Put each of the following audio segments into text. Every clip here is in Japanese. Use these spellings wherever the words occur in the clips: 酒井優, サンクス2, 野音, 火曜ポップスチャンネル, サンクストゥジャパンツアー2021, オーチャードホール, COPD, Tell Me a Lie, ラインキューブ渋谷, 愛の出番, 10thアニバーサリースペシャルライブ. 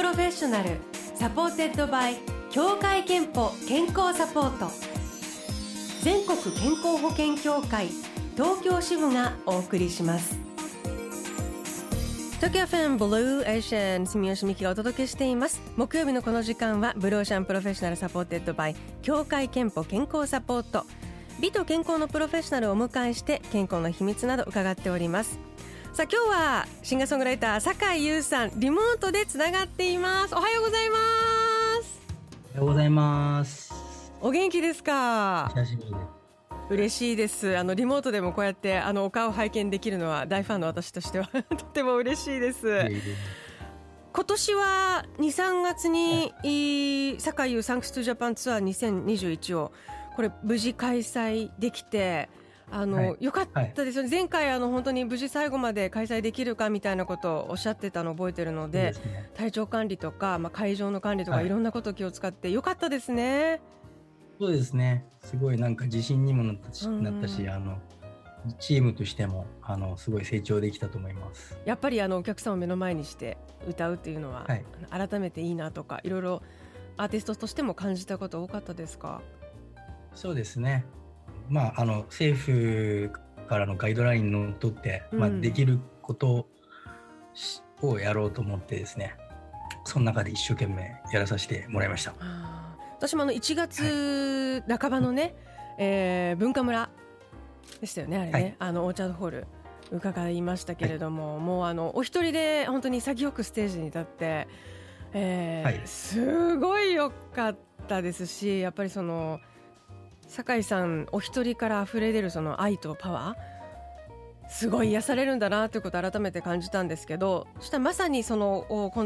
プロフェッショナルサポーテッドバイ協会憲法健康サポート、全国健康保険協会東京支部がお送りします。東京フェンブルーエーシャン住吉美希がお届けしています。木曜日のこの時間はブルーオーシャンプロフェッショナルサポーテッドバイ協会憲法健康サポート、美と健康のプロフェッショナルをお迎えして健康の秘密など伺っております。さあ、今日はシンガーソングライター酒井優さん、リモートでつながっています。おはようございます。おはようございます。お元気ですか？久しぶりです。嬉しいです。リモートでもこうやってお顔を拝見できるのは大ファンの私としてはとても嬉しいです。今年は 2,3 月に酒井優サンクストゥジャパンツアー2021をこれ無事開催できてよかったですよね。前回本当に無事最後まで開催できるかみたいなことをおっしゃってたのを覚えてるので、体調管理とか、会場の管理とかいろんなことを気を使ってよかったですね。そうですね。すごい自信にもなったし、チームとしてもすごい成長できたと思います。やっぱりお客さんを目の前にして歌うっていうのは、改めていいなとかいろいろアーティストとしても感じたこと多かったですか？そうですね。政府からのガイドラインにのっとって、できることをやろうと思ってですね、その中で一生懸命やらさせてもらいました。私も1月半ばのね、文化村でしたよね、あれね、オーチャードホール伺いましたけれども、もうお一人で本当に潔くステージに立って、すごい良かったですし、やっぱり酒井さんお一人から溢れ出るその愛とパワー、すごい癒されるんだなということを改めて感じたんですけど、そしたらまさに今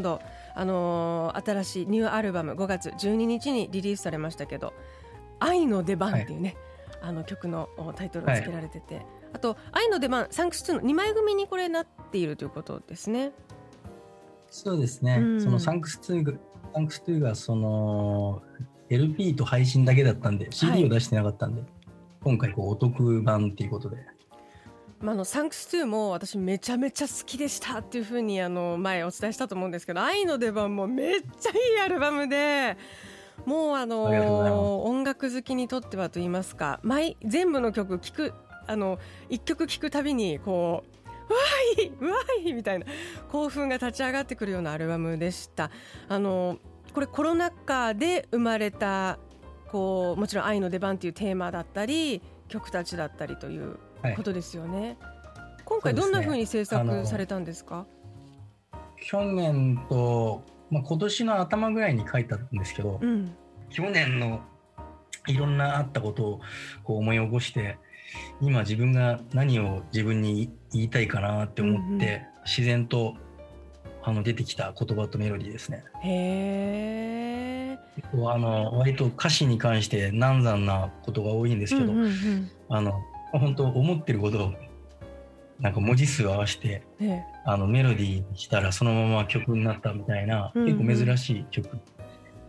度、新しいニューアルバム5月12日にリリースされましたけど、愛の出番っていうね、曲のタイトルをつけられてて、あと愛の出番サンクス2の2枚組にこれなっているということですね。そうですね、そのサンクス2がLP と配信だけだったんで CD を出してなかったんで、今回お得版っていうことで、サンクス2も私めちゃめちゃ好きでしたっていう風に前お伝えしたと思うんですけど、愛の出番もめっちゃいいアルバムで、もう音楽好きにとってはと言いますか、全部の曲聴く1曲聴くたびにこううわいみたいな興奮が立ち上がってくるようなアルバムでした。これコロナ禍で生まれたもちろん愛の出番というテーマだったり曲たちだったりということですよね。今回どんな風に制作されたんですか？去年と、今年の頭ぐらいに書いたんですけど、去年のいろんなあったことを思い起こして、今自分が何を自分に言いたいかなって思って、自然と出てきた言葉とメロディーですね。へー。割と歌詞に関して難産なことが多いんですけど、本当思ってることを文字数を合わせて、メロディーにしたらそのまま曲になったみたいな、結構珍しい曲、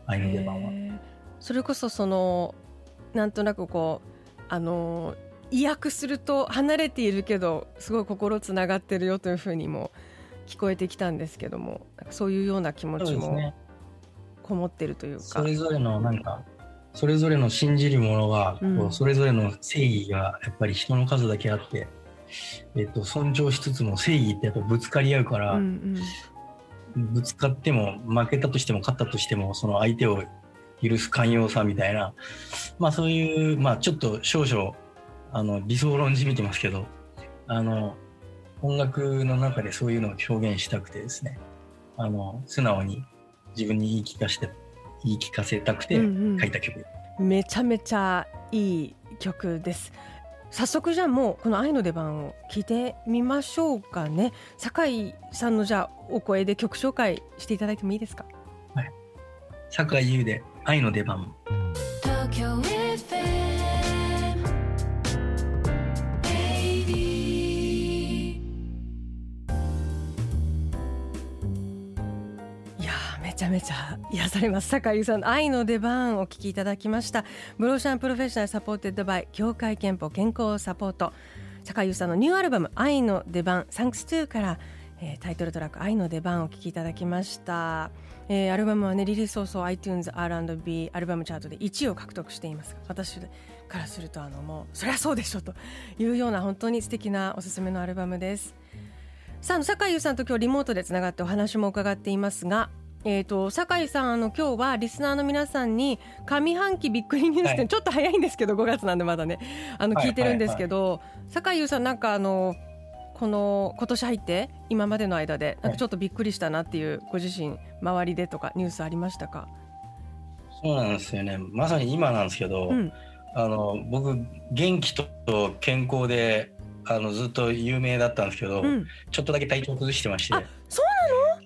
愛の出番は。それこそなんとなく意訳すると離れているけどすごい心つながってるよというふうにも聞こえてきたんですけども、そういうような気持ちもこもってるというか、それぞれのそれぞれの信じるものが、それぞれの正義がやっぱり人の数だけあって、尊重しつつも正義ってやっぱぶつかり合うから、ぶつかっても負けたとしても勝ったとしてもその相手を許す寛容さみたいな、そういう、ちょっと少々理想論じみてますけど、音楽の中でそういうのを表現したくてですね、素直に自分に言い聞かせたくて書いた曲、めちゃめちゃいい曲です。早速じゃあもうこの愛の出番を聞いてみましょうかね。酒井さんのじゃあお声で曲紹介していただいてもいいですか？はい、酒井優で愛の出番。めちゃめちゃ癒されます。酒井優さんの愛の出番をお聞きいただきました。ブルーオーシャンプロフェッショナルサポーテッドバイ協会憲法健康サポート、酒井優さんのニューアルバム愛の出番サンクス2から、タイトルトラック愛の出番をお聴きいただきました、アルバムは、ね、リリース早々 iTunes R&B アルバムチャートで1位を獲得していますが、私からするともうそりゃそうでしょというような本当に素敵なおすすめのアルバムです。さあ酒井優さんと今日リモートでつながってお話も伺っていますが、酒井さん今日はリスナーの皆さんに上半期びっくりニュースって、はい、ちょっと早いんですけど5月なんでまだね聞いてるんですけど、はいはいはい、酒井優さんなんかこの今年入って今までの間でなんかちょっとびっくりしたなっていうご自身周りでとかニュースありましたか？そうなんですよね、まさに今なんですけど、うん、僕元気と健康でずっと有名だったんですけど、うん、ちょっとだけ体調崩してまして。あ、そ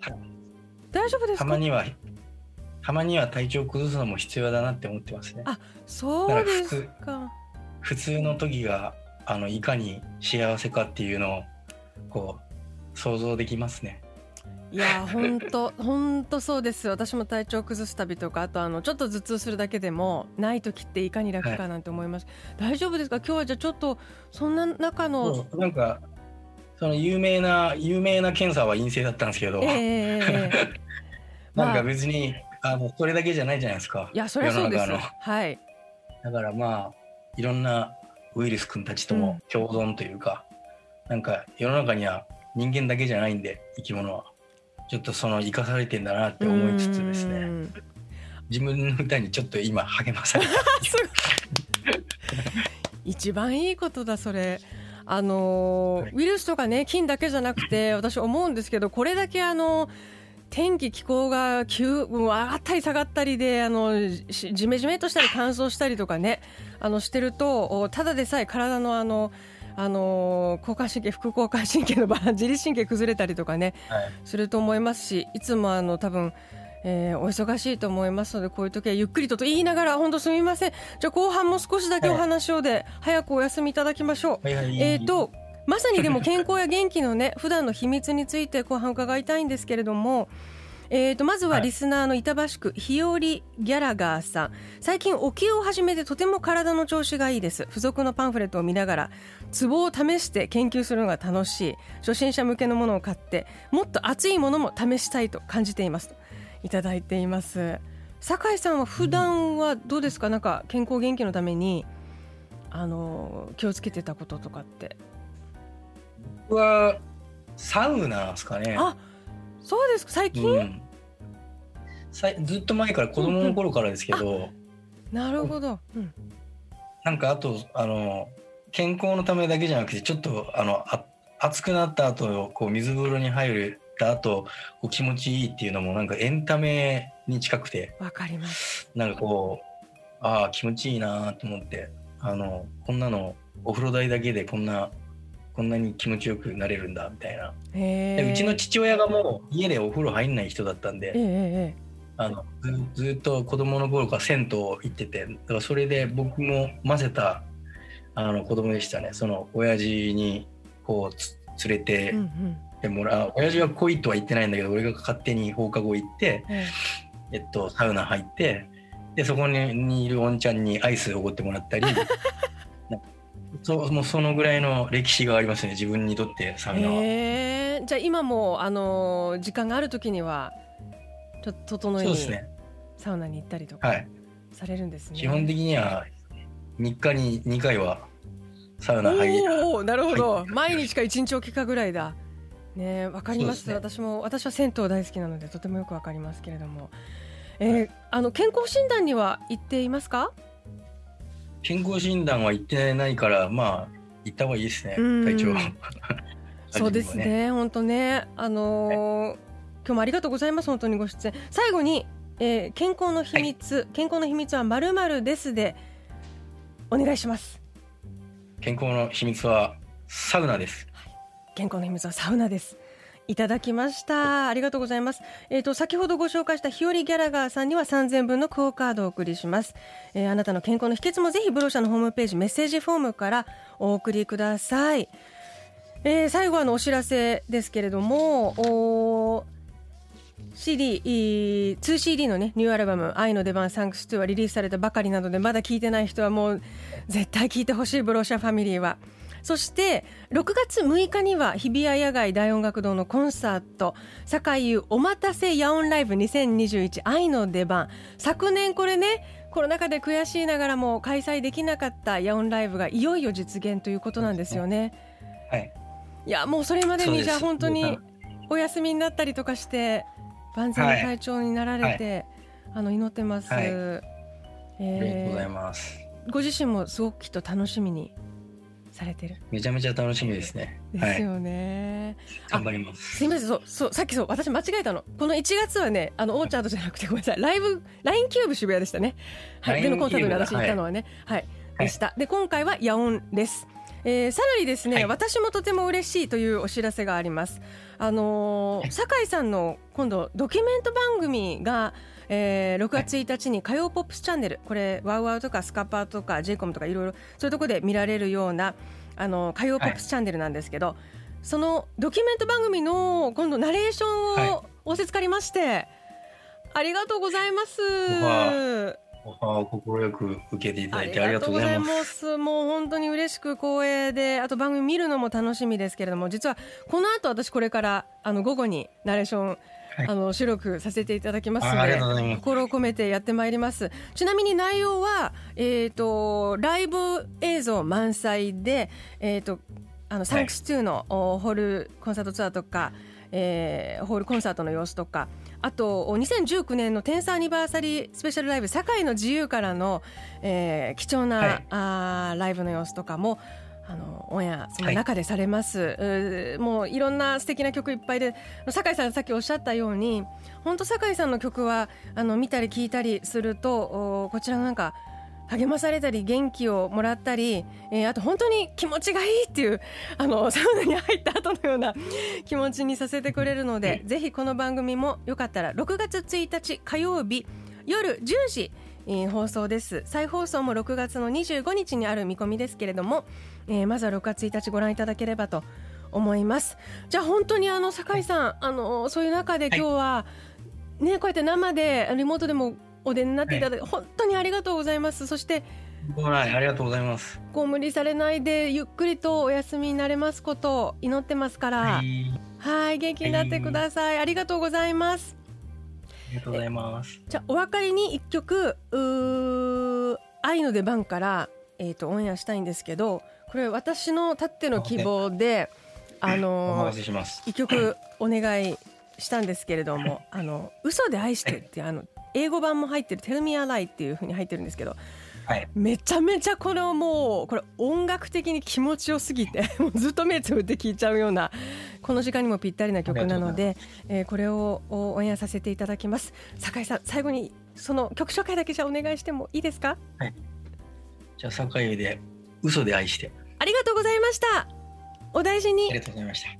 うなの？大丈夫ですか？たまには体調崩すのも必要だなって思ってますね。あ、そうですか。普通の時がいかに幸せかっていうのをこう想像できますね。いや本当そうです。私も体調崩すたびとか、あとちょっと頭痛するだけでもない時っていかに楽かなんて思います、はい、大丈夫ですか？今日はじゃあちょっとそんな中のなんかその有名な検査は陰性だったんですけど、なんか別に、まあ、それだけじゃないじゃないですか。いやそれはそうです、はい、だからまあいろんなウイルス君たちとも共存というか、うん、なんか世の中には人間だけじゃないんで生き物はちょっとその生かされてんだなって思いつつですね、自分の歌にちょっと今励まされて一番いいことだそれ。はい、ウイルスとかね菌だけじゃなくて私思うんですけど、これだけ天気気候が上がったり下がったりでジメジメとしたり乾燥したりとかねしてると、ただでさえ体の交感神経副交感神経のバランス自律神経崩れたりとかね、はい、すると思いますし、いつも多分お忙しいと思いますので、こういう時はゆっくりと言いながら本当すみません。じゃあ後半も少しだけお話をで早くお休みいただきましょう、はいはい、まさにでも健康や元気のね普段の秘密について後半伺いたいんですけれども、まずはリスナーの板橋区日和ギャラガーさん、最近お灸を始めてとても体の調子がいいです。付属のパンフレットを見ながらツボを試して研究するのが楽しい。初心者向けのものを買ってもっと熱いものも試したいと感じていますといただいています。酒井さんは普段はどうですか？なんか健康元気のために気をつけてたこととかって。僕はサウナですかね。あ、そうですか。最近、うん、ずっと前から子供の頃からですけど、うんうん、なるほど、うん、なんかあと健康のためだけじゃなくてちょっと暑くなった後こう水風呂に入るあと気持ちいいっていうのもなんかエンタメに近くて、わかります。なんかこう気持ちいいなと思って、こんなのお風呂代だけでこんなに気持ちよくなれるんだみたいな。でうちの父親がもう家でお風呂入んない人だったんで、ずっと子供の頃から銭湯行ってて、だからそれで僕も混ぜた子供でしたね。その親父にこう連れて、うんうん、でも親父が来いとは言ってないんだけど、俺が勝手に放課後行って、サウナ入って、でそこにいるおんちゃんにアイスおごってもらったりもうそのぐらいの歴史がありますね、自分にとってサウナは。じゃあ今も時間がある時にはちょっと整えにサウナに行ったりとかされるんですね。はい、基本的には3日に2回はサウナ入る。おー、なるほど、毎日か1日おきかぐらいだね。わかります。そうですね、私は銭湯大好きなのでとてもよくわかりますけれども、はい、健康診断には行っていますか？健康診断は行ってないから、まあ行った方がいいですね、体調はそうですね、本当ね、はい、今日もありがとうございます本当にご出演。最後に、健康の秘密、はい、健康の秘密は〇〇ですでお願いします。健康の秘密はサウナです。健康の秘密はサウナです。いただきました、ありがとうございます。先ほどご紹介した日和ギャラガーさんには3000分のクオカードをお送りします、あなたの健康の秘訣もぜひブロ社のホームページメッセージフォームからお送りください。最後はお知らせですけれども、2CD の、ね、ニューアルバム愛の出番サンクス2はリリースされたばかりなのでまだ聴いてない人はもう絶対聴いてほしい。ブロシャファミリーはそして6月6日には日比谷野外大音楽堂のコンサート、堺優お待たせ野音ライブ2021愛の出番。昨年これね、コロナ禍で悔しいながらも開催できなかった野音ライブがいよいよ実現ということなんですよね。はい、いやもうそれまでにじゃあ本当にお休みになったりとかして万全の体調になられて、はい、祈ってます。はい、ありがとうございます。ご自身もすごくきっと楽しみにされてる。めちゃめちゃ楽しみですね。ですよね。はい、頑張ります。すみません、そうさっき私間違えたの。この1月はね、オーチャードじゃなくてごめんなさい、ラインキューブ渋谷でしたね。はい。でのコンサートに私行ったのはね、はい、はい、でした。で今回は野音です。さらにですね、はい、私もとても嬉しいというお知らせがあります。堺さんの今度ドキュメント番組が、6月1日に火曜ポップスチャンネル、これワウワウとかスカパーとか J-COM とかいろいろそういうところで見られるような火曜ポップスチャンネルなんですけど、はい、そのドキュメント番組の今度ナレーションを仰せつかりまして、はい、ありがとうございます。心よく受けていただいてありがとうございます。もう本当に嬉しく光栄で、あと番組見るのも楽しみですけれども、実はこの後私これから午後にナレーション、はい、収録させていただきますので心を込めてやってまいります。ちなみに内容は、ライブ映像満載で、サンクス2のホールコンサートツアーとか、ホールコンサートの様子とか、あと2019年の10thアニバーサリースペシャルライブ堺の自由からの、貴重な、はい、ライブの様子とかもオンエアその中でされます、はい、もういろんな素敵な曲いっぱいで、堺さんさっきおっしゃったように本当堺さんの曲は見たり聴いたりするとこちらなんか励まされたり元気をもらったり、あと本当に気持ちがいいっていうサウナに入った後のような気持ちにさせてくれるので、ぜひこの番組もよかったら6月1日火曜日夜10時放送です。再放送も6月の25日にある見込みですけれども、まずは6月1日ご覧いただければと思います。じゃあ本当に堺さんそういう中で今日は、ね、こうやって生でリモートでもお出になっていただいて、本当にありがとうございます。そしてご来ありがとうございます。ご無理されないでゆっくりとお休みになれますことを祈ってますから、はい元気になってください。ありがとうございます。ありがとうございます。じゃあお別れに1曲愛の出番から、オンエアしたいんですけど、これ私のたっての希望で、1曲お願いしたんですけれども嘘で愛してって英語版も入ってる Tell Me a Lie っていう風に入ってるんですけど、はい、めちゃめちゃこれをもうこれ音楽的に気持ちよすぎてもうずっと目つぶって聴いちゃうようなこの時間にもぴったりな曲なので、これをオンエアさせていただきます。堺さん最後にその曲紹介だけじゃお願いしてもいいですか？はい、じゃあ堺で嘘で愛して。ありがとうございました。お大事に。ありがとうございました。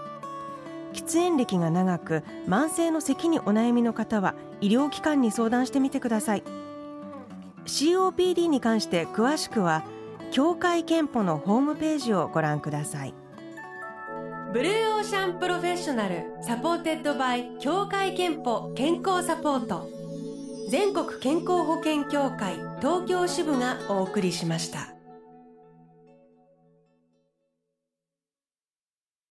喫煙歴が長く慢性の咳にお悩みの方は医療機関に相談してみてください。 COPD に関して詳しくは協会憲法のホームページをご覧ください。ブルーオーシャンプロフェッショナルサポーテッドバイ協会憲法健康サポート、全国健康保険協会東京支部がお送りしました。